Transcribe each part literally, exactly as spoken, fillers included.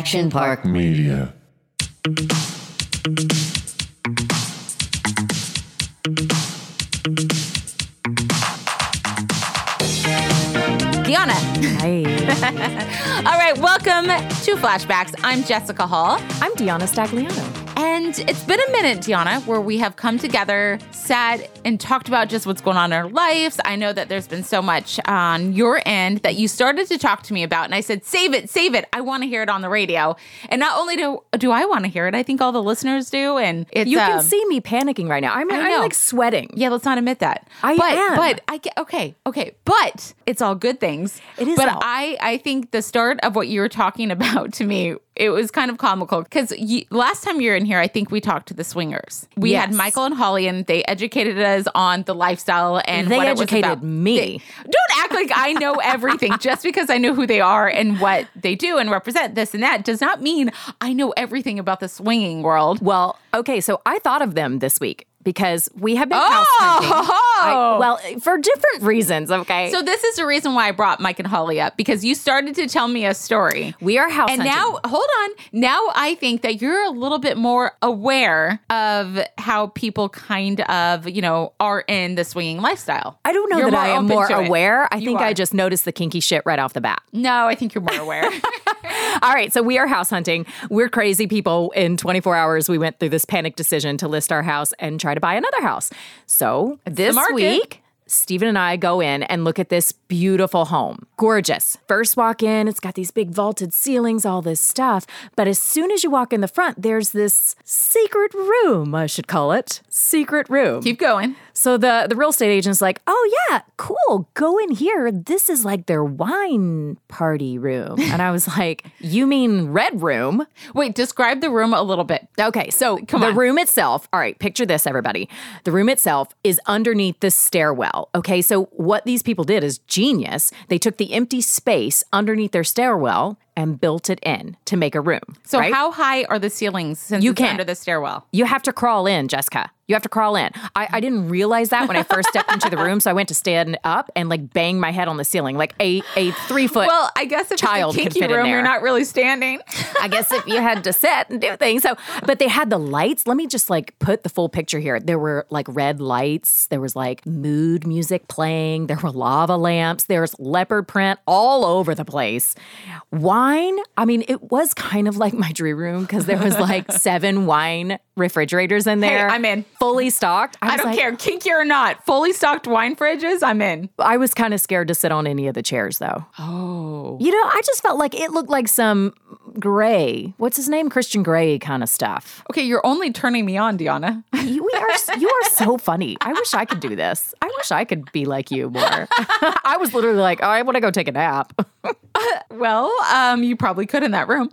Action Park Media. Deanna. Hi. All right, welcome to Flashbacks. I'm Jessica Hall. I'm Deanna Stagliano. And it's been a minute, Deanna, where we have come together, sat, and talked about just what's going on in our lives. I know that there's been so much on your end that you started to talk to me about. And I said, save it, save it. I want to hear it on the radio. And not only do, do I want to hear it, I think all the listeners do. And it's, You can um, see me panicking right now. I'm, I'm like sweating. Yeah, let's not admit that. I but, am. But I get, okay, okay. But it's all good things. It is. But all. I, I think the start of what you were talking about to me, it was kind of comical because last time you were in here, I think we talked to the swingers. We yes. had Michael and Holly, and they educated us on the lifestyle and they what it was about. They educated me. They, don't act like I know everything. Just because I know who they are and what they do and represent this and that does not mean I know everything about the swinging world. Well, okay, so I thought of them this week. Because we have been oh! house hunting. I, well, for different reasons, okay? So this is the reason why I brought Mike and Holly up, because you started to tell me a story. We are house and hunting. And now, hold on. Now I think that you're a little bit more aware of how people kind of, you know, are in the swinging lifestyle. I don't know you're that I am more aware. It. I think I just noticed the kinky shit right off the bat. No, I think you're more aware. All right, so we are house hunting. We're crazy people. In twenty-four hours, we went through this panic decision to list our house and try to buy another house. So this week, Stephen and I go in and look at this beautiful home. Gorgeous. First walk in, it's got these big vaulted ceilings, all this stuff. But as soon as you walk in the front, there's this secret room, I should call it. Secret room. Keep going. So the, the real estate agent's like, oh, yeah, cool. Go in here. This is like their wine party room. And I was like, you mean red room? Wait, describe the room a little bit. Okay, so Come the on. room itself. All right, picture this, everybody. The room itself is underneath the stairwell. Okay, so what these people did is genius. They took the empty space underneath their stairwell and built it in to make a room. So right? How high are the ceilings since you it's under the stairwell? You have to crawl in, Jessica. You have to crawl in. I, I didn't realize that when I first stepped into the room, so I went to stand up and like bang my head on the ceiling, like a a three foot. Well, I guess if child it's a kinky room, you're not really standing. I guess if you had to sit and do things. So, but they had the lights. Let me just like put the full picture here. There were like red lights. There was like mood music playing. There were lava lamps. There was leopard print all over the place. Wine. I mean, it was kind of like my dream room because there was like seven wine refrigerators in there. Hey, I'm in. Fully stocked. I, I don't like, care, kinky or not. Fully stocked wine fridges, I'm in. I was kind of scared to sit on any of the chairs, though. Oh. You know, I just felt like it looked like some Gray, what's his name? Christian Gray kind of stuff. Okay, you're only turning me on, Deanna. You, we are, you are so funny. I wish I could do this. I wish I could be like you more. I was literally like, oh, I want to go take a nap. Well, um, you probably could in that room.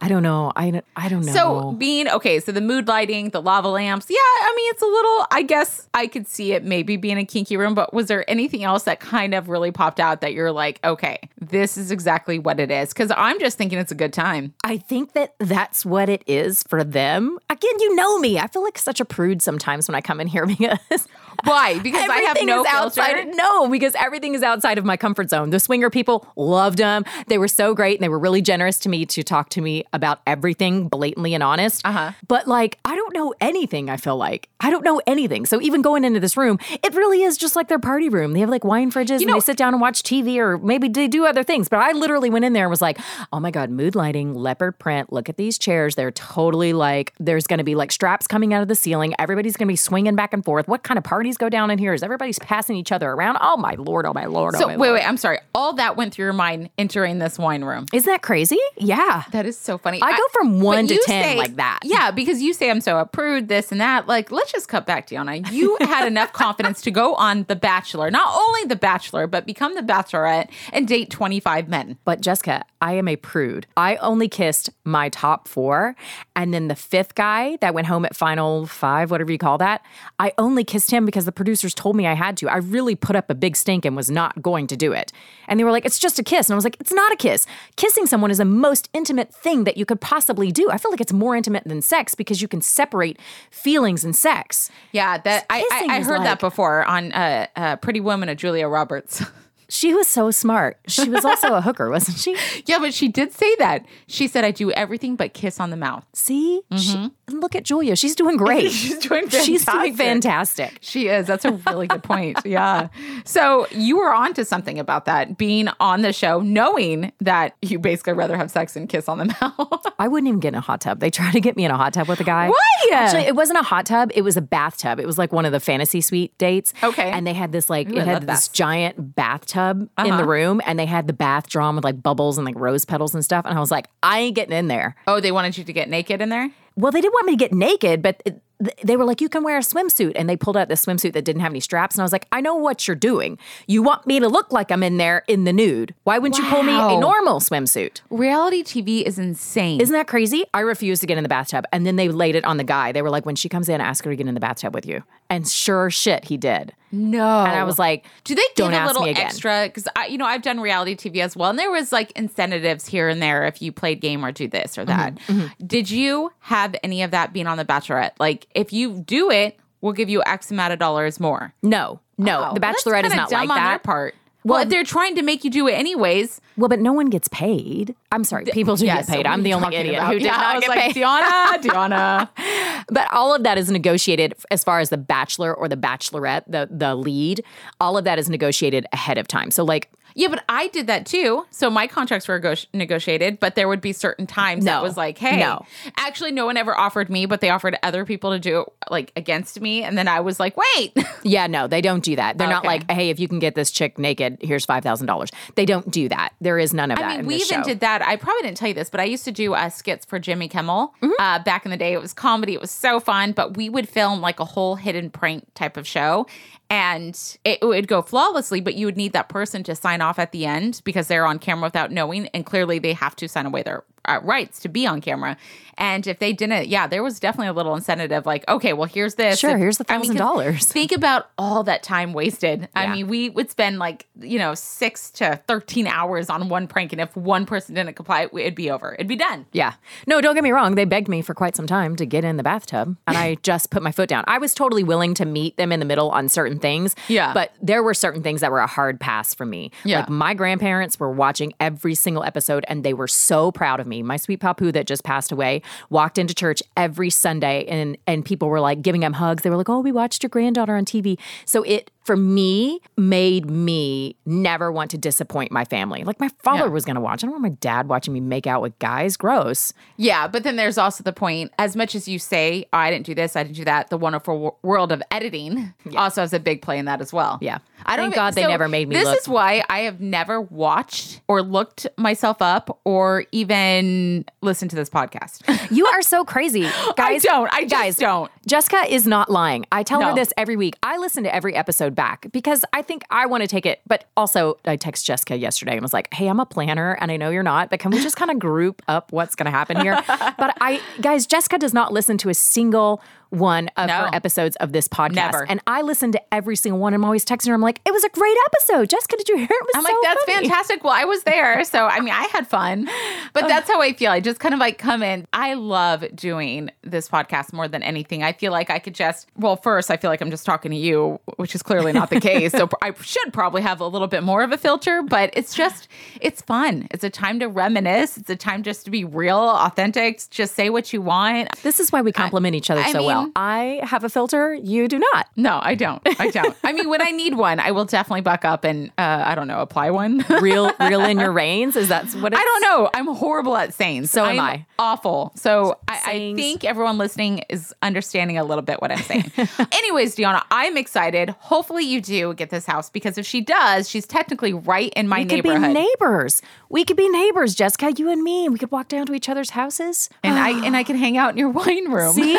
I don't know. I, I don't know. So being, okay, so the mood lighting, the lava lamps. Yeah, I mean, it's a little, I guess I could see it maybe being a kinky room, but was there anything else that kind of really popped out that you're like, okay, this is exactly what it is? Because I'm just thinking it's a good time. I think that that's what it is for them. Again, you know me. I feel like such a prude sometimes when I come in here because... Why? Because I have no filter? Outside, no, because everything is outside of my comfort zone. The swinger people, loved them. They were so great, and they were really generous to me to talk to me about everything, blatantly and honest. Uh-huh. But like, I don't know anything, I feel like. I don't know anything. So even going into this room, it really is just like their party room. They have like wine fridges, you know, and they sit down and watch T V, or maybe they do other things. But I literally went in there and was like, oh my God, mood lighting, leopard print, look at these chairs. They're totally like, there's going to be like straps coming out of the ceiling. Everybody's going to be swinging back and forth. What kind of party go down in here? Is everybody's passing each other around? Oh my Lord, oh my Lord, oh so, my Lord. So wait, wait, I'm sorry. All that went through your mind entering this wine room. Isn't that crazy? Yeah. That is so funny. I, I go from one to ten say, like that. Yeah, because you say I'm so a prude, this and that. Like, let's just cut back, Deanna. You had enough confidence to go on The Bachelor. Not only The Bachelor, but become The Bachelorette and date twenty-five men. But Jessica, I am a prude. I only kissed my top four. And then the fifth guy that went home at final five, whatever you call that, I only kissed him because because the producers told me I had to. I really put up a big stink and was not going to do it. And they were like, it's just a kiss. And I was like, it's not a kiss. Kissing someone is the most intimate thing that you could possibly do. I feel like it's more intimate than sex because you can separate feelings and sex. Yeah, that I, I, I heard like, that before on uh, uh, Pretty Woman, a Julia Roberts. She was so smart. She was also a hooker, wasn't she? Yeah, but she did say that. She said, I do everything but kiss on the mouth. See? Mm-hmm. She, and look at Julia. She's doing great. She's doing fantastic. She's doing fantastic. She is. That's a really good point. Yeah. So you were on to something about that, being on the show, knowing that you basically rather have sex than kiss on the mouth. I wouldn't even get in a hot tub. They tried to get me in a hot tub with a guy. Why? Actually, it wasn't a hot tub. It was a bathtub. It was like one of the fantasy suite dates. Okay. And they had this like, Ooh, it I had this baths. giant bathtub. Tub uh-huh. in the room, and they had the bath drawn with like bubbles and like rose petals and stuff, and I was like, I ain't getting in there. Oh, they wanted you to get naked in there? Well, they didn't want me to get naked, but it, they were like, you can wear a swimsuit, and they pulled out this swimsuit that didn't have any straps, and I was like, I know what you're doing. You want me to look like I'm in there in the nude. Why wouldn't wow. you pull me a normal swimsuit? Reality T V is insane. Isn't that crazy? I refused to get in the bathtub, and then they laid it on the guy. They were like, when she comes in, ask her to get in the bathtub with you, and sure shit, he did. No. And I was like, do they give a little extra? Because, you know, I've done reality T V as well. And there was like incentives here and there if you played game or do this or that. Mm-hmm, mm-hmm. Did you have any of that being on The Bachelorette? Like, if you do it, we'll give you X amount of dollars more. No, no. Oh, the Bachelorette is not like that. That's kind of dumb on their part. Well, well, if they're trying to make you do it anyways. Well, but no one gets paid. I'm sorry. People do yes, get paid. So I'm the only idiot about? who did yeah, not I was get like, paid. Deanna, Deanna. But all of that is negotiated as far as the Bachelor or the Bachelorette, the, the lead. All of that is negotiated ahead of time. So like. Yeah, but I did that too. So my contracts were go- negotiated, but there would be certain times no, that was like, hey. No. Actually, no one ever offered me, but they offered other people to do it like against me. And then I was like, wait. Yeah, no, they don't do that. They're okay. not like, hey, if you can get this chick naked, here's five thousand dollars. They don't do that. There is none of that I mean, in we even show. did that. I probably didn't tell you this, but I used to do uh, skits for Jimmy Kimmel mm-hmm. uh, back in the day. It was comedy. It was so fun. But we would film like a whole hidden prank type of show. And it would go flawlessly, but you would need that person to sign off at the end because they're on camera without knowing. And clearly they have to sign away their uh, rights to be on camera. And if they didn't, yeah, there was definitely a little incentive like, okay, well, here's this. Sure, if, here's the thousand dollars. Think about all that time wasted. Yeah. I mean, we would spend like, you know, six to thirteen hours on one prank. And if one person didn't comply, it'd be over. It'd be done. Yeah. No, don't get me wrong. They begged me for quite some time to get in the bathtub. And I just put my foot down. I was totally willing to meet them in the middle on certain things. Yeah. But there were certain things that were a hard pass for me. Yeah. Like my grandparents were watching every single episode and they were so proud of me. My sweet papu that just passed away walked into church every Sunday and and people were like giving him hugs. They were like, oh, we watched your granddaughter on T V. So it, for me, made me never want to disappoint my family. Like my father yeah. was going to watch. I don't want my dad watching me make out with guys. Gross. Yeah, but then there's also the point, as much as you say, oh, I didn't do this, I didn't do that, the wonderful w- world of editing yeah. also has a big play in that as well. Yeah. I don't Thank even, God they so never made me this look. This is why I have never watched or looked myself up or even listened to this podcast. You are so crazy. Guys, I don't. I just guys, don't. Jessica is not lying. I tell no. her this every week. I listen to every episode back because I think I want to take it. But also I text Jessica yesterday and was like, hey, I'm a planner and I know you're not, but can we just kind of group up what's going to happen here? But I, guys, Jessica does not listen to a single one of no. her episodes of this podcast. Never. And I listen to every single one. I'm always texting her. I'm like, it was a great episode. Jessica, did you hear it? It was I'm so like, that's funny. Fantastic. Well, I was there. So, I mean, I had fun. But that's how I feel. I just kind of like come in. I love doing this podcast more than anything. I feel like I could just, well, first, I feel like I'm just talking to you, which is clearly not the case. So I should probably have a little bit more of a filter, but it's just, it's fun. It's a time to reminisce. It's a time just to be real, authentic, just say what you want. This is why we compliment I, each other I so mean, well. I have a filter. You do not. No, I don't. I don't. I mean, when I need one, I will definitely buck up and, uh, I don't know, apply one. Reel, reel in your reins? Is that what it's? I don't know. I'm horrible at sayings. So I'm am I. Awful. So I, I think everyone listening is understanding a little bit what I'm saying. Anyways, Deanna, I'm excited. Hopefully you do get this house because if she does, she's technically right in my we neighborhood. We could be neighbors. We could be neighbors, Jessica, you and me. We could walk down to each other's houses. And I and I can hang out in your wine room. See?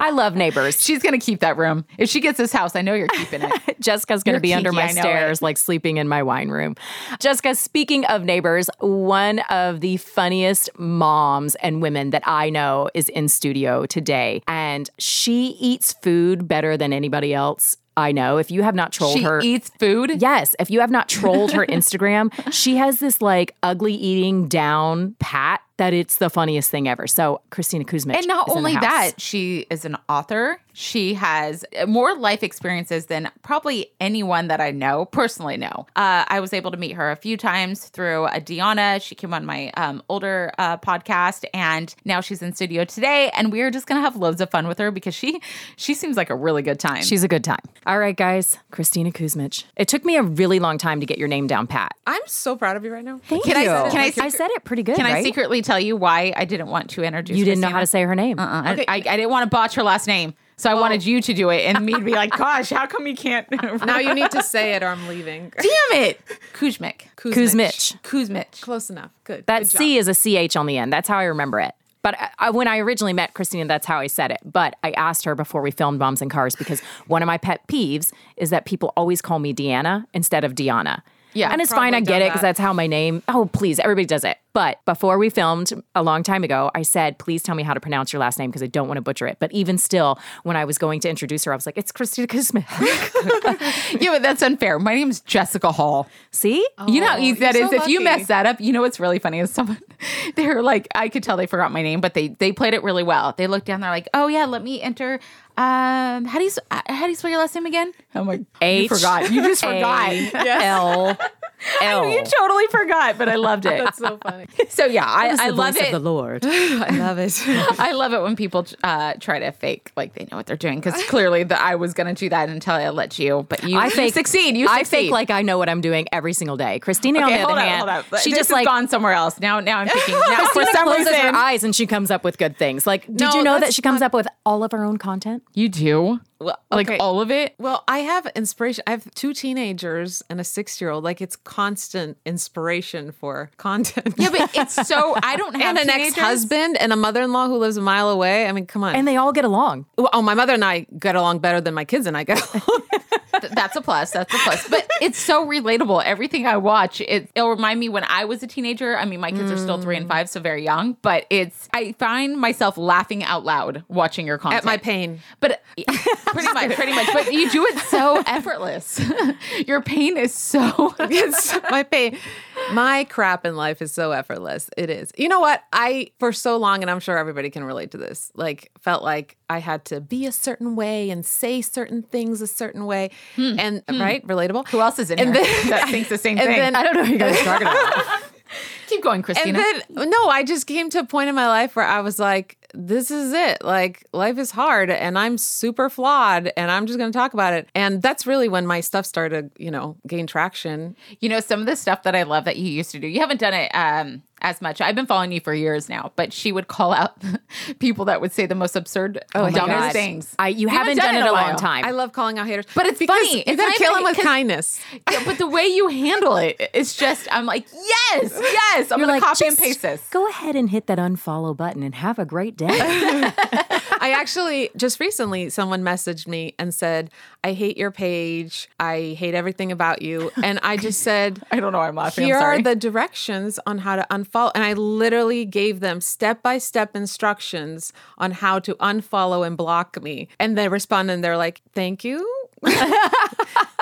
I love neighbors. She's going to keep that room. If she gets this house, I know you're keeping it. Jessica's going to be cheeky, under my stairs, it. like sleeping in my wine room. Jessica, speaking of neighbors, one of the funniest moms and women that I know is in studio today. And she eats food better than anybody else I know. If you have not trolled she her. She eats food? Yes. If you have not trolled her Instagram, she has this like ugly eating down pat that it's the funniest thing ever. So Kristina Kuzmic. And not only that, she is an author. She has more life experiences than probably anyone that I know, personally know. Uh, I was able to meet her a few times through a Deanna. She came on my um, older uh, podcast, and now she's in studio today, and we're just going to have loads of fun with her because she she seems like a really good time. She's a good time. All right, guys. Kristina Kuzmic. It took me a really long time to get your name down, Pat. I'm so proud of you right now. Thank can you. I, can I, I said it pretty good, Can right? I secretly tell you why I didn't want to introduce You didn't Christina. know how to say her name. Uh-uh. Okay. I, I, I didn't want to botch her last name. So I oh. wanted you to do it and me to be like, gosh, how come you can't? Now you need to say it or I'm leaving. Damn it. Kuzmic. Kuzmic. Kuzmic. Close enough. Good. That Good C is a C H on the end. That's how I remember it. But I, I, when I originally met Kristina, that's how I said it. But I asked her before we filmed Moms and Cars because one of my pet peeves is that people always call me Deanna instead of Deanna. Yeah, and it's fine. I get it because that's how my name. Oh, please. Everybody does it. But before we filmed a long time ago, I said, please tell me how to pronounce your last name because I don't want to butcher it. But even still, when I was going to introduce her, I was like, it's Kristina Kuzmic. Yeah, but that's unfair. My name's Jessica Hall. See? Oh, you know, that is, so if you mess that up, you know what's really funny is someone, they were like, I could tell they forgot my name, but they they played it really well. They looked down, they're like, oh yeah, let me enter. Um, how do you how do you spell your last name again? I'm like, H- you forgot. You just forgot. L L. You totally forgot, but I loved it. That's so funny. So yeah, I, I love it. That was the voice of the Lord. I love it. I love it when people uh, try to fake like they know what they're doing because clearly the, I was going to do that until I let you. But you, I fake, you succeed. You succeed. I fake like I know what I'm doing every single day. Kristina, okay, on the hold other up, hand, hold up. she this just like gone somewhere else. Now, now I'm thinking. Now for some reason, her eyes and she comes up with good things. Like, did no, you know that she comes not, up with all of her own content? You do? Well, okay. Like all of it? Well, I have inspiration. I have two teenagers and a six-year-old. Like it's constant inspiration for content. Yeah, but it's so, I don't have and an ex-husband and a mother-in-law who lives a mile away. I mean, come on. And they all get along. Oh, my mother and I get along better than my kids and I get along. That's a plus. That's a plus. But it's so relatable. Everything I watch, it, it'll remind me when I was a teenager. I mean, my kids mm. are still three and five, so very young. But it's, I find myself laughing out loud watching your content. At my pain. But pretty much, pretty much. But you do it so effortless. Your pain is so. It's my pain. My crap in life is so effortless. It is. You know what? I, for so long, and I'm sure everybody can relate to this, like felt like I had to be a certain way and say certain things a certain way. Hmm. And hmm. right? Relatable. Who else is in and here then, that thinks the same and thing? Then, I don't know who you guys are talking about. Keep going, Kristina. And then, no, I just came to a point in my life where I was like, this is it. Like, life is hard and I'm super flawed and I'm just going to talk about it. And that's really when my stuff started, you know, gain traction. You know, some of the stuff that I love that you used to do, you haven't done it um, as much. I've been following you for years now, but she would call out people that would say the most absurd, oh, dumbest things. I, you, you haven't, haven't done, done it in a long time. I love calling out haters. But it's funny. You got to kill them with kindness. Yeah, but the way you handle it, it's just, I'm like, yes, yes. I'm going like, to copy and paste this. Go ahead and hit that unfollow button and have a great day. I actually, just recently, someone messaged me and said, I hate your page. I hate everything about you. And I just said, I don't know why I'm laughing. Here I'm sorry. are the directions on how to unfollow. And I literally gave them step-by-step instructions on how to unfollow and block me. And they responded and they're like, thank you.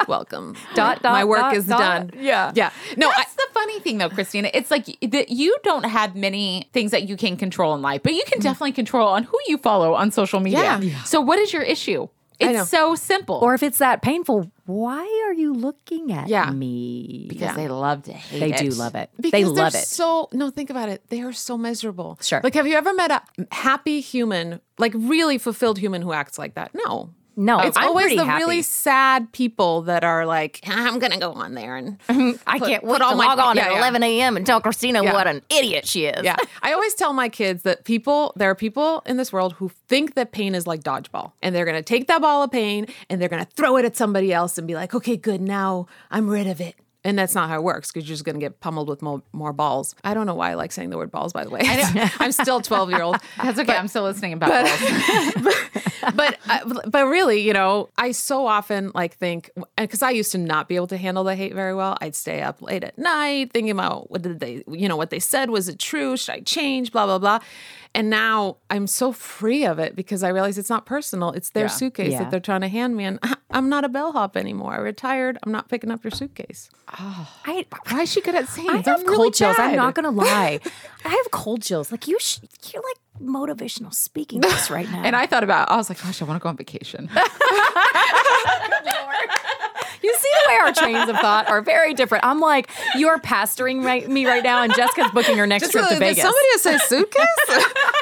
Welcome. Dot, dot, My work dot, is dot. done. Yeah. Yeah. No, That's I, the funny thing though, Kristina. It's like that you don't have many things that you can control in life, but you can definitely control on who you follow on social media. Yeah. Yeah. So what is your issue? It's so simple. Or if it's that painful, why are you looking at yeah. me? Because yeah. they love to hate they it. They do love it. Because they love it. So no, think about it. They are so miserable. Sure. Like, have you ever met a happy human, like really fulfilled human who acts like that? No. No, it's I'm always the happy. really sad people that are like, I'm going to go on there and put, I can't put all my log on yeah, at yeah. eleven a.m. and tell Kristina yeah. what an idiot she is. Yeah, I always tell my kids that people, there are people in this world who think that pain is like dodgeball and they're going to take that ball of pain and they're going to throw it at somebody else and be like, okay, good, now I'm rid of it. And that's not how it works because you're just going to get pummeled with more, more balls. I don't know why I like saying the word balls, by the way. I I'm still twelve-year-old. That's okay. But, I'm still listening about but, balls. but, but, uh, but really, you know, I so often like think, because I used to not be able to handle the hate very well. I'd stay up late at night thinking about what did they, you know, what they said. Was it true? Should I change? Blah, blah, blah. And now I'm so free of it because I realize it's not personal. It's their yeah. suitcase yeah. that they're trying to hand me. And I'm not a bellhop anymore. I retired. I'm not picking up your suitcase. Oh, I, why is she good at saying? I have I'm cold really chills. Bad. I'm not gonna lie. I have cold chills. Like you, sh- you're like motivational speaking this right now. And I thought about, I was like, gosh, I want to go on vacation. You see the way our trains of thought are very different. I'm like, you're pastoring right, me right now, and Jessica's booking her next Just trip to Vegas. Did somebody say suitcase?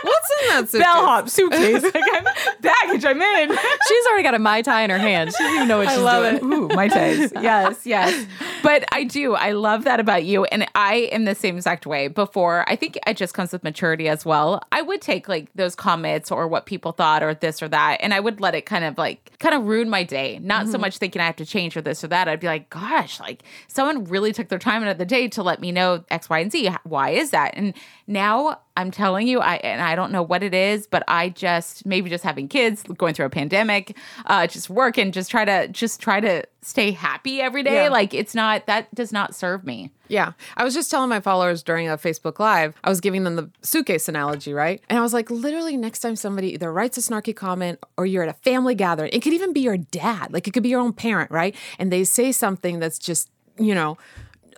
What's in that suitcase? Bellhop, suitcase. Like, I'm, baggage, I'm in. She's already got a Mai Tai in her hand. She doesn't even know what she's doing. I love doing. it. Ooh, Mai Tais. Yes, yes. But I do. I love that about you. And I am the same exact way. Before, I think it just comes with maturity as well. I would take like those comments or what people thought or this or that. And I would let it kind of like, kind of ruin my day. Not mm-hmm. so much thinking I have to change or this or that. I'd be like, gosh, like someone really took their time out of the day to let me know X, Y, and Z. Why is that? And now I'm telling you, I and I don't know what it is, but I just, maybe just having kids, going through a pandemic, uh, just work and just try to, just try to stay happy every day. Yeah. Like it's not, that does not serve me. Yeah. I was just telling my followers during a Facebook Live, I was giving them the suitcase analogy, right? And I was like, literally next time somebody either writes a snarky comment or you're at a family gathering, it could even be your dad, like it could be your own parent, right? And they say something that's just, you know,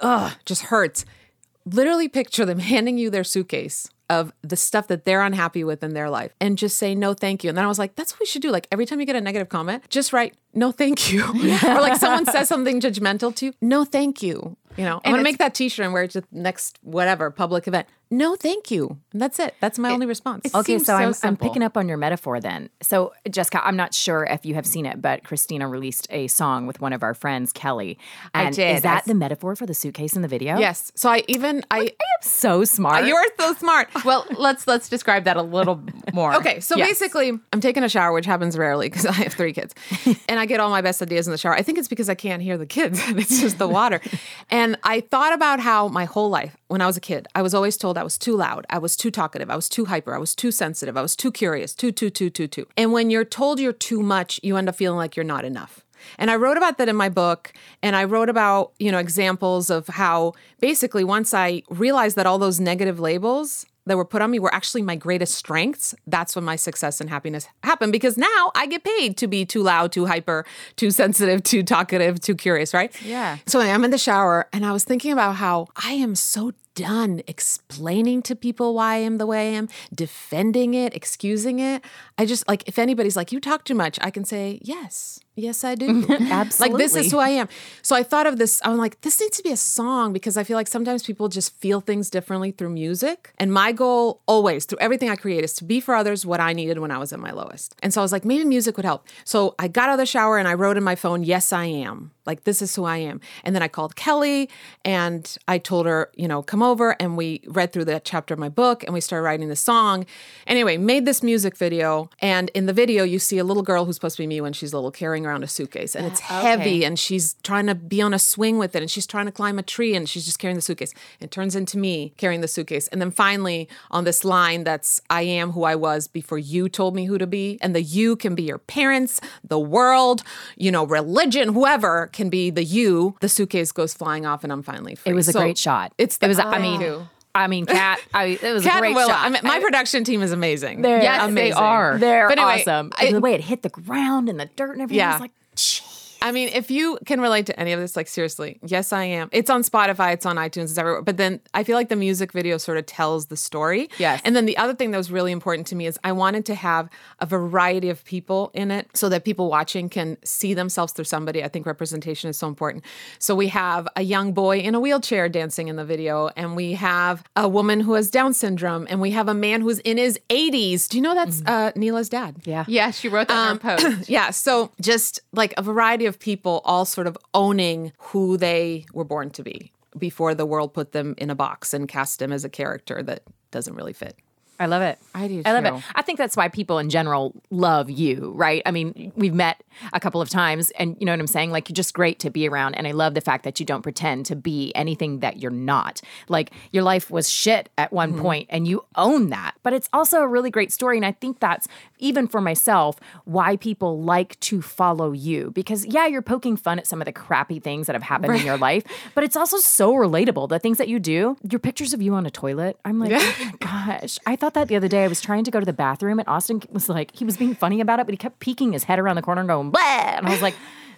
ugh, just hurts. Literally picture them handing you their suitcase of the stuff that they're unhappy with in their life and just say, no, thank you. And then I was like, that's what we should do. Like every time you get a negative comment, just write, no, thank you. Yeah. Or like someone says something judgmental to you, no, thank you. You know, I'm going to make that t-shirt and wear it to the next, whatever, public event. No, thank you. And that's it. That's my it, only response. Okay, so, so I'm, I'm picking up on your metaphor then. So, Jessica, I'm not sure if you have seen it, but Kristina released a song with one of our friends, Kelly. And I did. Is that I, the metaphor for the suitcase in the video? Yes. So I even... Look, I, I am so smart. You're so smart. Well, let's let's describe that a little more. Okay, so yes. Basically, I'm taking a shower, which happens rarely because I have three kids. And I get all my best ideas in the shower. I think it's because I can't hear the kids. It's just the water. And And I thought about how my whole life, when I was a kid, I was always told I was too loud, I was too talkative, I was too hyper, I was too sensitive, I was too curious, too, too, too, too, too. And when you're told you're too much, you end up feeling like you're not enough. And I wrote about that in my book, and I wrote about, you know, examples of how basically once I realized that all those negative labels that were put on me were actually my greatest strengths, that's when my success and happiness happened, because now I get paid to be too loud, too hyper, too sensitive, too talkative, too curious, right? Yeah. So I'm in the shower and I was thinking about how I am so done explaining to people why I am the way I am, defending it, excusing it. I just, like, if anybody's like, you talk too much, I can say, yes, yes, I do. Absolutely. Like, this is who I am. So I thought of this, I'm like, this needs to be a song, because I feel like sometimes people just feel things differently through music. And my goal always, through everything I create, is to be for others what I needed when I was at my lowest. And so I was like, maybe music would help. So I got out of the shower and I wrote in my phone, yes, I am. Like, this is who I am. And then I called Kelly and I told her, you know, come over, and we read through that chapter of my book and we started writing the song. Anyway, made this music video. And in the video, you see a little girl who's supposed to be me when she's little carrying around a suitcase, and it's okay. heavy, and she's trying to be on a swing with it, and she's trying to climb a tree, and she's just carrying the suitcase. It turns into me carrying the suitcase. And then finally on this line that's, I am who I was before you told me who to be. And the you can be your parents, the world, you know, religion, whoever can be the you, the suitcase goes flying off and I'm finally free. It was a so great shot. It's the, it was, I, I mean, too. I mean, Kat, I, it was Kat a great Willa, shot. I mean, my I, production team is amazing. They're yes, amazing. They are. They're but anyway, awesome. It, the way it hit the ground and the dirt and everything, yeah. I was like, geez. I mean, if you can relate to any of this, like, seriously, yes, I am. It's on Spotify, it's on iTunes, it's everywhere. But then I feel like the music video sort of tells the story. Yes. And then the other thing that was really important to me is I wanted to have a variety of people in it so that people watching can see themselves through somebody. I think representation is so important. So we have a young boy in a wheelchair dancing in the video, and we have a woman who has Down syndrome, and we have a man who's in his eighties. Do you know that's mm-hmm. uh, Neela's dad? Yeah. Yeah, she wrote that um, in her post. Yeah, so just like a variety of people all sort of owning who they were born to be before the world put them in a box and cast them as a character that doesn't really fit. I love it. I do too. I love it. I think that's why people in general love you, right? I mean, we've met a couple of times and you know what I'm saying? Like, you're just great to be around. And I love the fact that you don't pretend to be anything that you're not. Like, your life was shit at one mm-hmm. point and you own that. But it's also a really great story. And I think that's, even for myself, why people like to follow you. Because yeah, you're poking fun at some of the crappy things that have happened right. in your life, but it's also so relatable. The things that you do, your pictures of you on a toilet, I'm like, oh my gosh. I thought that the other day. I was trying to go to the bathroom and Austin was like, he was being funny about it, but he kept peeking his head around the corner and going, bleh. And I was like,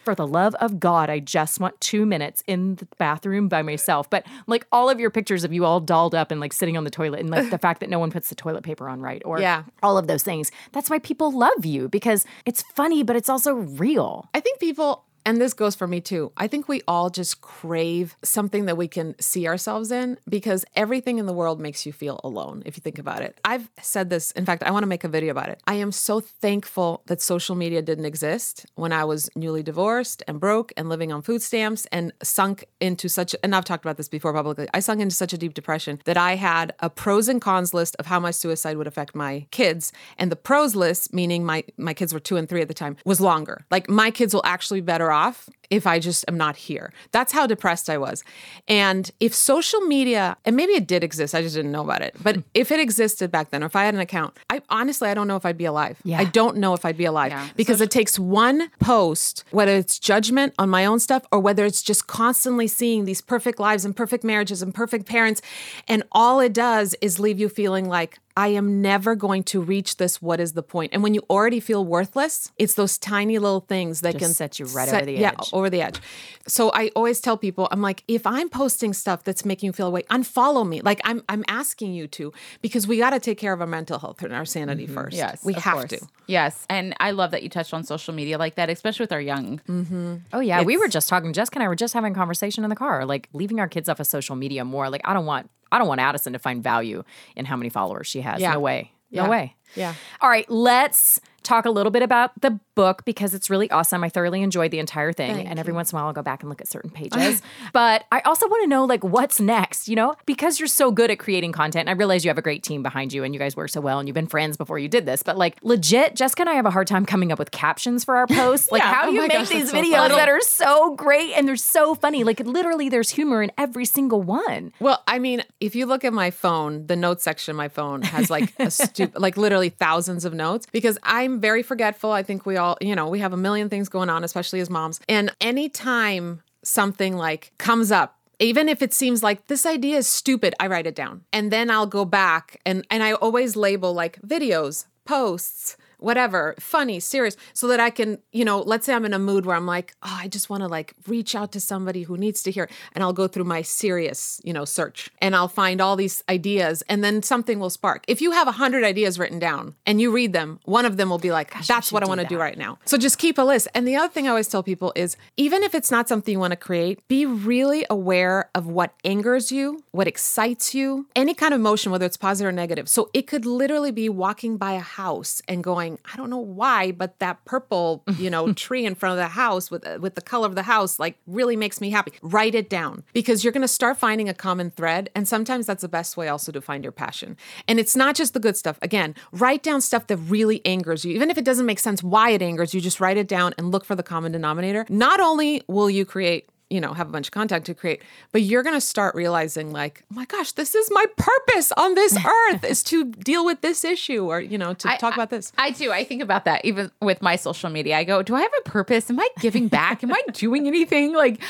for the love of God, I just want two minutes in the bathroom by myself. But like all of your pictures of you all dolled up and like sitting on the toilet and like the fact that no one puts the toilet paper on right or yeah. all of those things. That's why people love you, because it's funny, but it's also real. I think people... And this goes for me too. I think we all just crave something that we can see ourselves in, because everything in the world makes you feel alone if you think about it. I've said this. In fact, I want to make a video about it. I am so thankful that social media didn't exist when I was newly divorced and broke and living on food stamps and sunk into such, and I've talked about this before publicly, I sunk into such a deep depression that I had a pros and cons list of how my suicide would affect my kids. And the pros list, meaning my, my kids were two and three at the time, was longer. Like my kids will actually be better off. off if I just am not here. That's how depressed I was. And if social media, and maybe it did exist, I just didn't know about it, but if it existed back then, or if I had an account, I honestly, I don't know if I'd be alive. Yeah. I don't know if I'd be alive yeah. because so, it takes one post, whether it's judgment on my own stuff, or whether it's just constantly seeing these perfect lives and perfect marriages and perfect parents. And all it does is leave you feeling like, I am never going to reach this. What is the point? And when you already feel worthless, it's those tiny little things that just can set you right set, over the edge. Yeah, over the edge. So I always tell people, I'm like, if I'm posting stuff that's making you feel away, unfollow me. Like I'm I'm asking you to, because we got to take care of our mental health and our sanity mm-hmm. first. Yes, we have course. to. Yes. And I love that you touched on social media like that, especially with our young. Mm-hmm. Oh yeah. It's, we were just talking, Jessica and I were just having a conversation in the car, like leaving our kids off of social media more. Like I don't want I don't want Addison to find value in how many followers she has. Yeah. No way. No yeah. way. Yeah. All right. Let's talk a little bit about the book, because it's really awesome. I thoroughly enjoyed the entire thing. Thank and every you. once in a while I'll go back and look at certain pages. But I also want to know like what's next, you know, because you're so good at creating content. And I realize you have a great team behind you and you guys work so well and you've been friends before you did this. But like legit, Jessica and I have a hard time coming up with captions for our posts. Like yeah. how do oh you make gosh, these so videos funny. that are so great and they're so funny? Like literally there's humor in every single one. Well, I mean, if you look at my phone, the notes section of my phone has like a stupid, like literally thousands of notes, because I'm very forgetful. I think we all, you know, we have a million things going on, especially as moms. And anytime something like comes up, even if it seems like this idea is stupid, I write it down. And then I'll go back and, and I always label like videos, posts, whatever, funny, serious, so that I can, you know, let's say I'm in a mood where I'm like, oh, I just want to like reach out to somebody who needs to hear it. And I'll go through my serious, you know, search and I'll find all these ideas and then something will spark. If you have a hundred ideas written down and you read them, one of them will be like, Gosh, that's what I want to do right now. So just keep a list. And the other thing I always tell people is even if it's not something you want to create, be really aware of what angers you, what excites you, any kind of emotion, whether it's positive or negative. So it could literally be walking by a house and going, I don't know why, but that purple, you know, tree in front of the house with with the color of the house, like really makes me happy. Write it down, because you're going to start finding a common thread. And sometimes that's the best way also to find your passion. And it's not just the good stuff. Again, write down stuff that really angers you. Even if it doesn't make sense why it angers you, just write it down and look for the common denominator. Not only will you create, you know, have a bunch of content to create, but you're going to start realizing like, oh my gosh, this is my purpose on this earth is to deal with this issue, or, you know, to I, talk about this. I, I do. I think about that even with my social media. I go, do I have a purpose? Am I giving back? Am I doing anything? Like,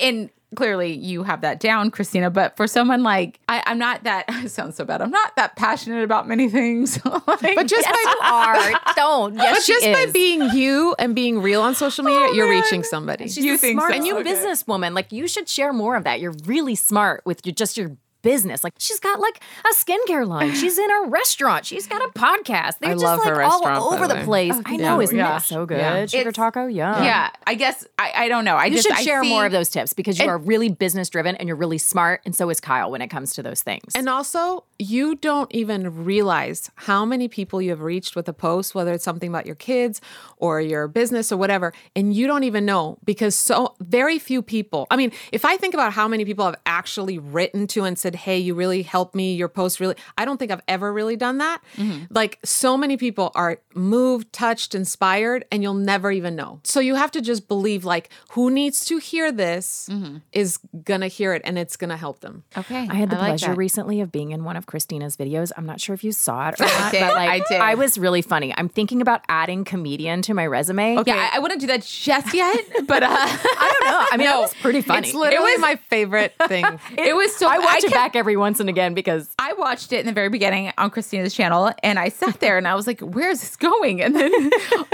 and clearly you have that down, Kristina, but for someone like, I, I'm not that, it sounds so bad. I'm not that passionate about many things. like, but just yes, by, you are. Don't. Yes, but she just is. by being you and being real on social media, oh, you're man. reaching somebody. She's you think smart so. And you okay. businesswoman, like you should share more of that. You're really smart with your, just your business. Like she's got like a skincare line. She's in a restaurant. She's got a podcast. They're I just love like her all over the way. place. Oh, I know. Yeah. Isn't yeah. that so good? Yeah. Sugar it's, Taco. Yeah. Yeah. I guess I, I don't know. I you just, should I share see, more of those tips, because you and, are really business driven and you're really smart. And so is Kyle when it comes to those things. And also you don't even realize how many people you have reached with a post, whether it's something about your kids or your business or whatever. And you don't even know, because so very few people, I mean, if I think about how many people have actually written to and said, hey, you really helped me, your post really, I don't think I've ever really done that. Mm-hmm. Like so many people are moved, touched, inspired, and you'll never even know. So you have to just believe like who needs to hear this mm-hmm. is going to hear it and it's going to help them. Okay. I had the I like pleasure that. recently of being in one of Kristina's videos. I'm not sure if you saw it or not, I did, but like I, did. I was really funny. I'm thinking about adding comedian to my resume. Okay. Yeah, I, I wouldn't do that just yet, but uh, I don't know. I mean, no, it was pretty funny. It's literally it was, my favorite thing. it, it was so I watch it back every once and again, because I watched it in the very beginning on Kristina's channel and I sat there and I was like, where is this going? And then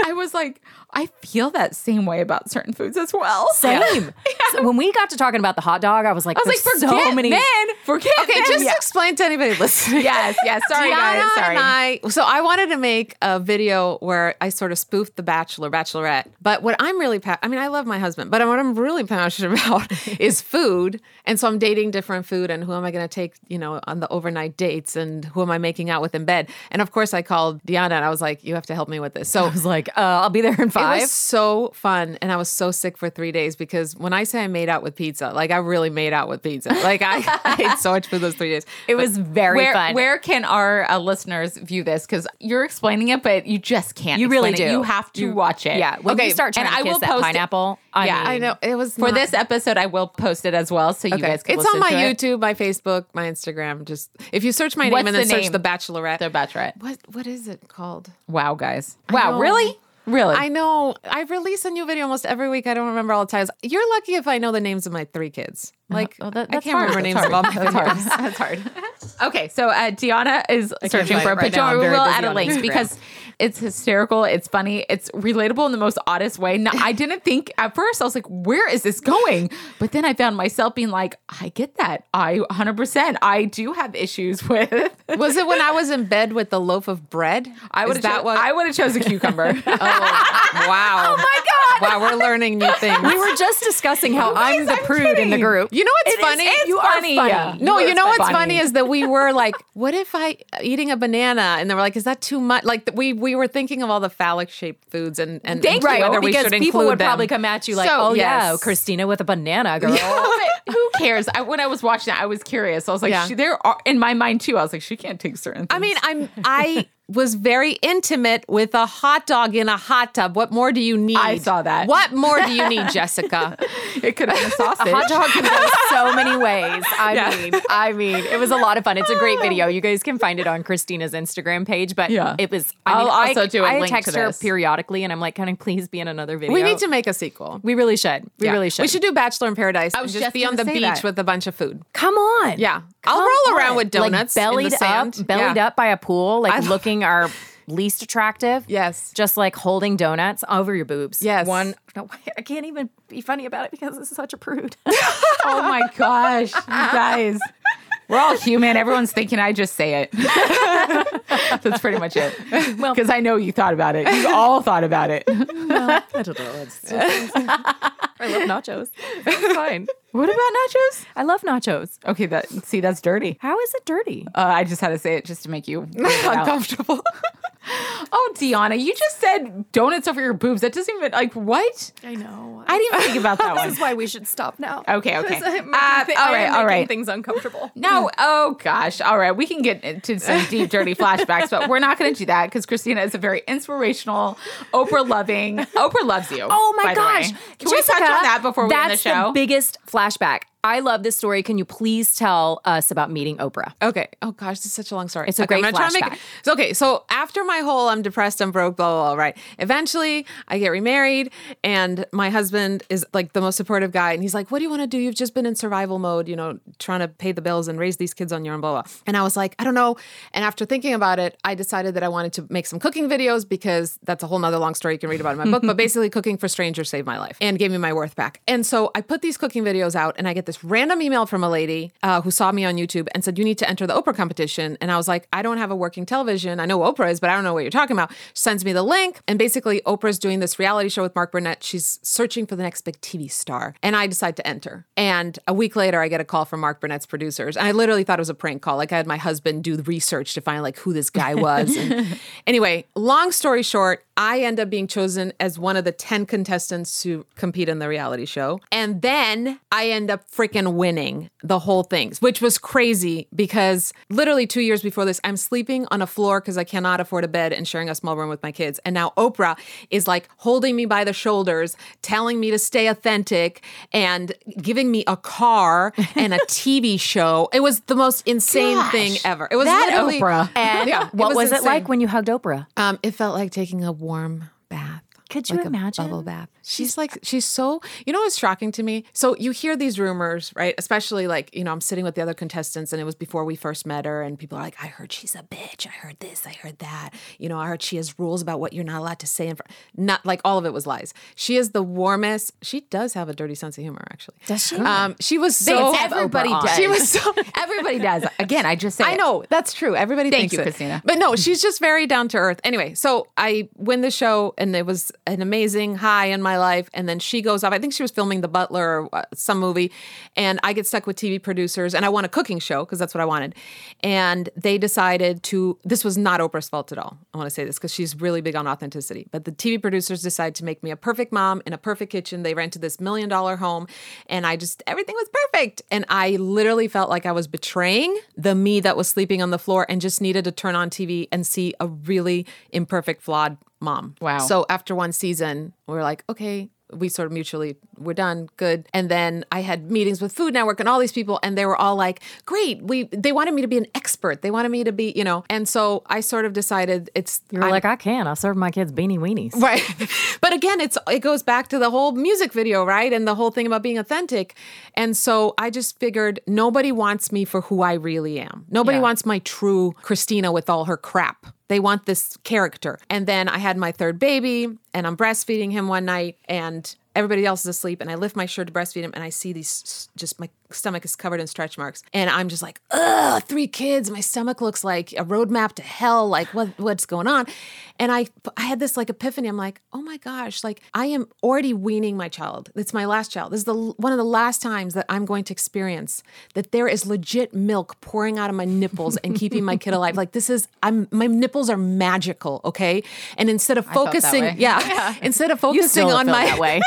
I was like, I feel that same way about certain foods as well. Same. Yeah. So when we got to talking about the hot dog, I was like, I was like, so forget many. Man, forget okay, man. Just yeah. explain to anybody listening. Yes, yes. Sorry, guys. Sorry. And I, so I wanted to make a video where I sort of spoofed The Bachelor, Bachelorette. But what I'm really, pa- I mean, I love my husband, but what I'm really passionate about is food. And so I'm dating different food and who am I going to take, you know, on the overnight dates and who am I making out with in bed? And of course I called Deanna and I was like, you have to help me with this. So I was like, uh, I'll be there in five. It was so fun. And I was so sick for three days because when I say I made out with pizza, like I really made out with pizza. Like I, I ate so much food those three days. It but was very where, fun. Where can our uh, listeners view this? Because you're explaining it, but you just can't. You really do. It. You have to you, watch it. Yeah. When okay. you start trying and to I kiss will that post pineapple. It. I yeah, mean, I know. It was for not, this episode, I will post it as well. So you okay. guys can it's listen to it. It's on my YouTube, my Facebook, my Instagram. Just if you search my What's name and then the name? Search The Bachelorette. The Bachelorette. What What is it called? Wow, guys. I wow, know. really? Really? I know. I release a new video almost every week. I don't remember all the times. You're lucky if I know the names of my three kids. Like, oh, that, I can't hard. remember names of all my kids. That's hard. Okay, so uh, Deanna is I searching for a picture. Right we will add a link because it's hysterical. It's funny. It's relatable in the most oddest way. Now, I didn't think at first. I was like, where is this going? But then I found myself being like, I get that. I one hundred percent. I do have issues with. Was it when I was in bed with the loaf of bread? I would have cho- I would have chose a cucumber. Oh. Wow. Oh my God. Wow, we're learning new things. We were just discussing how I'm the I'm prude kidding. in the group. You know what's it funny? Is, it's you funny. are funny. Yeah. No, you know what's funny. funny is that we were like, what if I eating a banana? And they were like, is that too much? Like we we were thinking of all the phallic-shaped foods and, and Thank whether you, we should include them. Because people would probably come at you like, so, oh yes. yeah, Kristina with a banana, girl. Yeah. Who cares? I, when I was watching it, I was curious. I was like, yeah. she, there are, in my mind too, I was like, she can't take certain things. I mean, I'm, I... was very intimate with a hot dog in a hot tub. What more do you need? I saw that. What more do you need, Jessica? It could have been a sausage. A hot dog can go so many ways. I yeah. mean, I mean, it was a lot of fun. It's a great video. You guys can find it on Kristina's Instagram page, but yeah. it was, I mean, I'll also I, do a I link text to her this. periodically and I'm like, can I please be in another video? We need to make a sequel. We really should. We yeah. really should. We should do Bachelor in Paradise. I was just, just be on the beach that. with a bunch of food. Come on. Yeah. Come I'll roll on. around with donuts. Like bellied in the sand. up, bellied yeah. up by a pool, like I looking our least attractive. Yes. Just like holding donuts over your boobs. Yes. One. No, I can't even be funny about it because this is such a prude. Oh my gosh. You guys. We're all human. Everyone's thinking I just say it. That's pretty much it. Well, because I know you thought about it. You all thought about it. Well, I don't know. It's, it's, it's, I love nachos. It's fine. What about nachos? I love nachos. Okay, that see, that's dirty. How is it dirty? Uh, I just had to say it just to make you uncomfortable. Oh, Deanna, you just said donuts over your boobs. That doesn't even, like, what? I know. I didn't even think about that one. This is why we should stop now. Okay, okay. Uh, th- all right, all right. Things uncomfortable. No, oh gosh. All right, we can get into some deep, dirty flashbacks, but we're not going to do that because Kristina is a very inspirational, Oprah-loving. Oprah loves you. Oh my gosh. Can Jessica, we touch on that before we end the show? That's the biggest flashback. I love this story. Can you please tell us about meeting Oprah? Okay. Oh gosh, this is such a long story. It's a okay, great flashback. It, so, okay, so after my whole I'm depressed, I'm broke, blah, blah, blah, right? Eventually, I get remarried and my husband is like the most supportive guy. And he's like, what do you want to do? You've just been in survival mode, you know, trying to pay the bills and raise these kids on your own, blah, blah. And I was like, I don't know. And after thinking about it, I decided that I wanted to make some cooking videos because that's a whole nother long story you can read about in my book. But basically, cooking for strangers saved my life and gave me my worth back. And so I put these cooking videos out and I get this random email from a lady uh, who saw me on YouTube and said, you need to enter the Oprah competition. And I was like, I don't have a working television. I know Oprah is, but I don't know what you're talking about. She sends me the link. And basically Oprah's doing this reality show with Mark Burnett. She's searching for the next big T V star. And I decide to enter. And a week later, I get a call from Mark Burnett's producers. And I literally thought it was a prank call. Like I had my husband do the research to find like who this guy was. And anyway, long story short, I end up being chosen as one of the ten contestants to compete in the reality show. And then I end up freaking winning the whole thing, which was crazy because literally two years before this, I'm sleeping on a floor because I cannot afford a bed and sharing a small room with my kids. And now Oprah is like holding me by the shoulders, telling me to stay authentic and giving me a car and a T V show. It was the most insane Gosh, thing ever. It was that literally Oprah. And yeah, what it was, was it like when you hugged Oprah? Um, it felt like taking a warm bath. Could you like imagine? A bubble bath. She's, she's like, she's so, you know what's shocking to me? So you hear these rumors, right? Especially like, you know, I'm sitting with the other contestants and it was before we first met her and people are like, I heard she's a bitch. I heard this. I heard that. You know, I heard she has rules about what you're not allowed to say. In front. Not like all of it was lies. She is the warmest. She does have a dirty sense of humor, actually. Does she? Um, she was so. They, everybody does. She was so. Everybody does. Again, I just say I it. know. That's true. Everybody Thank thinks you, it. Kristina. But no, she's just very down to earth. Anyway, so I win the show and it was an amazing high in my life, and then she goes off. I think she was filming The Butler or some movie, and I get stuck with T V producers, and I want a cooking show because that's what I wanted. And they decided to, this was not Oprah's fault at all. I want to say this because she's really big on authenticity. But the T V producers decided to make me a perfect mom in a perfect kitchen. They rented this million dollar home, and I just, everything was perfect. And I literally felt like I was betraying the me that was sleeping on the floor and just needed to turn on T V and see a really imperfect, flawed mom. Wow. So after one season, we were like, okay, we sort of mutually, we're done, good. And then I had meetings with Food Network and all these people, and they were all like, great, we they wanted me to be an expert. They wanted me to be, you know. And so I sort of decided it's... You were I'm, like, I can. I serve my kids beanie weenies. Right. But again, it's it goes back to the whole music video, right? And the whole thing about being authentic. And so I just figured nobody wants me for who I really am. Nobody yeah. wants my true Kristina with all her crap. They want this character. And then I had my third baby, and I'm breastfeeding him one night, and everybody else is asleep, and I lift my shirt to breastfeed him, and I see these, just my stomach is covered in stretch marks. And I'm just like, ugh, three kids. My stomach looks like a roadmap to hell. Like, what what's going on? And I I had this like epiphany. I'm like, oh my gosh, like I am already weaning my child. It's my last child. This is the one of the last times that I'm going to experience that there is legit milk pouring out of my nipples and keeping my kid alive. Like this is, I'm my nipples are magical, okay? And instead of focusing, yeah, yeah, instead of focusing you still on feel my that way.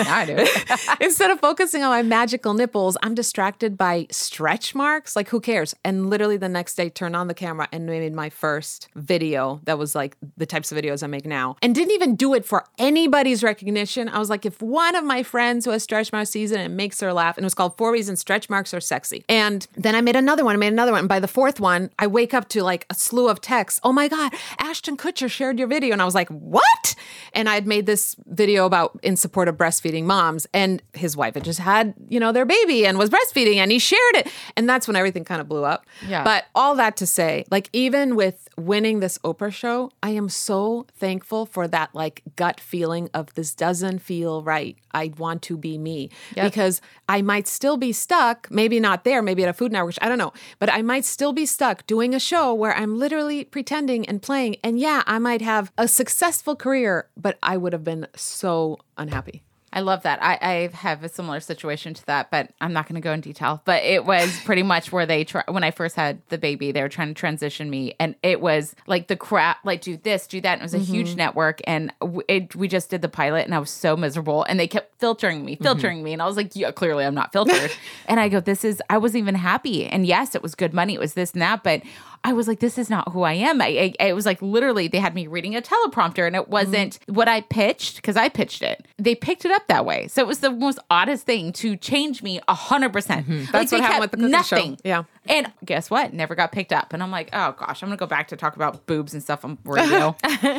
I do. Instead of focusing on my magical nipples, I'm distracted by stretch marks. Like, who cares? And literally the next day, turned on the camera and made my first video that was like the types of videos I make now. And didn't even do it for anybody's recognition. I was like, if one of my friends who has stretch marks sees it and it makes her laugh, and it was called Four Reasons Stretch Marks Are Sexy. And then I made another one, I made another one. And by the fourth one, I wake up to like a slew of texts. Oh my God, Ashton Kutcher shared your video. And I was like, what? And I'd made this video about in support of breastfeeding moms, and his wife had just had, you know, their baby and was breastfeeding, and he shared it. And that's when everything kind of blew up. Yeah. But all that to say, like, even with winning this Oprah show, I am so thankful for that, like, gut feeling of this doesn't feel right. I want to be me. Yep. Because I might still be stuck, maybe not there, maybe at a Food Network, which I don't know, but I might still be stuck doing a show where I'm literally pretending and playing. And yeah, I might have a successful career, but I would have been so unhappy. I love that. I, I have a similar situation to that, but I'm not going to go in detail. But it was pretty much where they, tra- when I first had the baby, they were trying to transition me. And it was like the crap, like do this, do that. And it was a mm-hmm. huge network. And w- it, we just did the pilot and I was so miserable. And they kept filtering me, filtering mm-hmm. me. And I was like, yeah, clearly I'm not filtered. And I go, this is, I wasn't even happy. And yes, it was good money. It was this and that. But I was like, this is not who I am. I, I, it was like literally they had me reading a teleprompter and it wasn't mm. what I pitched because I pitched it. They picked it up that way. So it was the most oddest thing to change me one hundred percent. Mm-hmm. That's like, what happened with the cooking nothing. show. Yeah. And guess what? Never got picked up. And I'm like, oh gosh, I'm going to go back to talk about boobs and stuff on radio.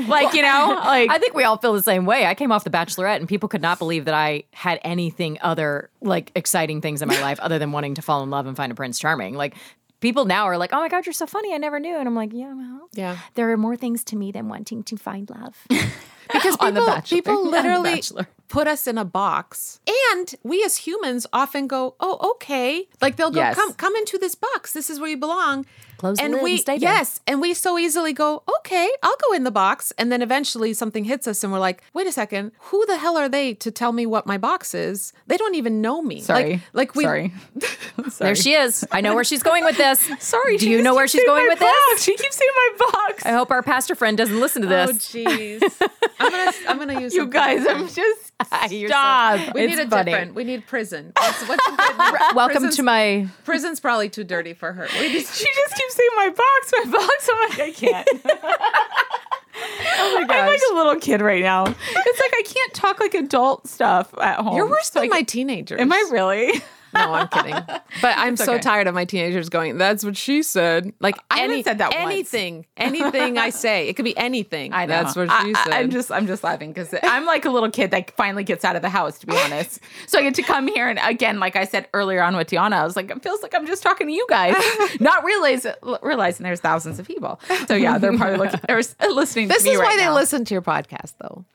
Like, you know, like I think we all feel the same way. I came off The Bachelorette and people could not believe that I had anything other, like exciting things in my life other than wanting to fall in love and find a Prince Charming. Like, people now are like, oh my God, you're so funny. I never knew. And I'm like, yeah, well, yeah. There are more things to me than wanting to find love. Because people, on the Bachelor. people literally put us in a box. And we as humans often go, oh, okay. Like they'll go, yes. come come into this box. This is where you belong. Close the and lid we, and stay there. Yes. And we so easily go, okay, I'll go in the box. And then eventually something hits us and we're like, wait a second, who the hell are they to tell me what my box is? They don't even know me. Sorry. Like, like we, Sorry. Sorry. There she is. I know where she's going with this. Sorry. Do you know where she's going with box. this? She keeps saying my box. I hope our pastor friend doesn't listen to this. Oh, jeez. I'm gonna, I'm gonna use you guys. I'm just stop. We it's need a funny. different. We need prison. What's, what's a good welcome prison's, to my prison's probably too dirty for her. We just, she just keeps saying my box, my box. I'm like I can't. Oh my gosh. I'm like a little kid right now. It's like I can't talk like adult stuff at home. You're worse so than I my can, teenagers. Am I really? No, I'm kidding. But I'm it's so okay. tired of my teenagers going, that's what she said. Like, I any, haven't said that anything, once. Anything, anything I say. It could be anything. I know. That's what I, she said. I, I'm just I'm just laughing because I'm like a little kid that finally gets out of the house, to be honest. So I get to come here. And again, like I said earlier on with Deanna, I was like, it feels like I'm just talking to you guys, not realize, realizing there's thousands of people. So yeah, they're probably looking, they're listening to this me right now. This is why they listen to your podcast, though.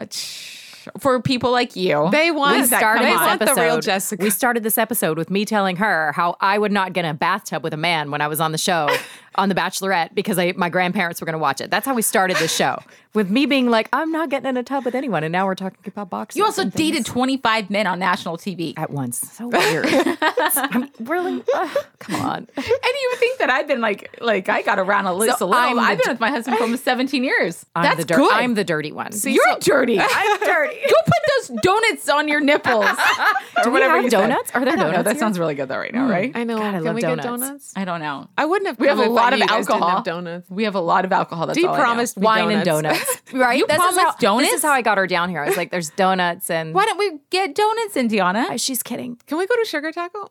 For people like you. They want, we started they want the real Jessica. We started this episode with me telling her how I would not get in a bathtub with a man when I was on the show on The Bachelorette because I, my grandparents were going to watch it. That's how we started this show. With me being like, I'm not getting in a tub with anyone. And now we're talking about boxing. You also dated twenty-five men on national T V. At once. So weird. I'm really, uh, come on. And you would think that I've been like, like I got around a little. So I've been d- with my husband for almost seventeen years. I'm That's the dir- good. I'm the dirty one. See, You're so- dirty. I'm dirty. Go put those donuts on your nipples. or Do whatever you donuts? Said. Are there donuts? That here? Sounds really good though right now, right? Mm, I know. God, I Can love we donuts. Get donuts? I don't know. I wouldn't have. We have a lot of alcohol. Donuts. We have a lot of alcohol. That's Dee all promised I know. Wine donuts. And donuts. Right? You this promised is how, donuts? This is how I got her down here. I was like, there's donuts and. Why don't we get donuts in Deanna? Oh, she's kidding. Can we go to Sugar Taco?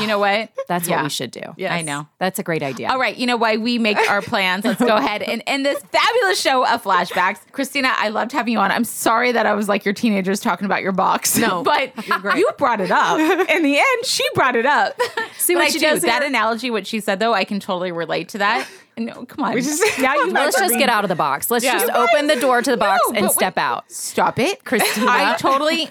You know what? That's yeah. what we should do. Yes. I know. That's a great idea. All right. You know why we make our plans. Let's go ahead and end this fabulous show of Flashbacks. Kristina, I loved having you on. I'm sorry that I was. Like your teenagers talking about your box. No, but you brought it up. In the end, she brought it up. See what she does. That analogy, what she said though, I can totally relate to that. No, come on. Just, now you let's just get out of the box. Let's yeah. just you open guys, the door to the box no, and step wait, out. Stop it, Kristina. I totally.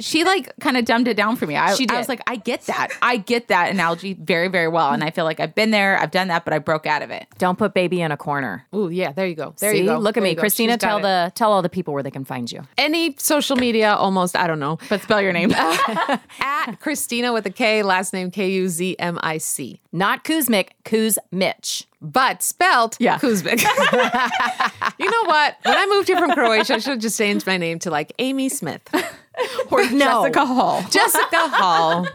She like kind of dumbed it down for me. I, she did. I was like, I get that. I get that analogy very, very well. And I feel like I've been there. I've done that, but I broke out of it. Don't put baby in a corner. Ooh, yeah. There you go. There See? You go. Look at there me. Kristina, tell it. the tell all the people where they can find you. Any social media almost, I don't know. But spell your name. At Kristina with a K, last name K U Z M I C. Not Kuzmic, Kuzmic. But spelt yeah. Kuzmic. You know what? When I moved here from Croatia, I should have just changed my name to like Amy Smith. Or no. Jessica Hall. Jessica Hall.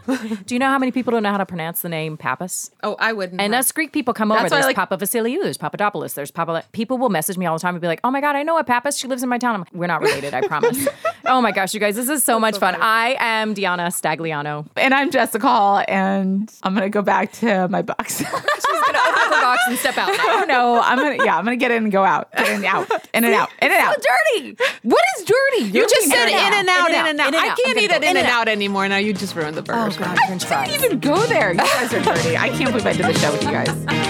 Do you know how many people don't know how to pronounce the name Pappas? Oh, I wouldn't. And us Greek people come That's over. There's like- Papa Vasiliou. There's Papadopoulos. There's Papa. People will message me all the time and be like, oh my God, I know a Pappas. She lives in my town. I'm like, we're not related, I promise. Oh my gosh, you guys, this is so That's much so fun. Funny. I am Deanna Stagliano. And I'm Jessica Hall. And I'm going to go back to my box. She's going to open her box and step out. I don't know. I'm going to, yeah, I'm going to get in and go out. Get in and out. In and out. In and out. So dirty. What is dirty? You, you just said in and out. In and out. In and out. I can't eat an in and out anymore. Now you just ruined the burger. Oh, God, I didn't even go there. You guys are dirty. I can't believe I did the show with you guys.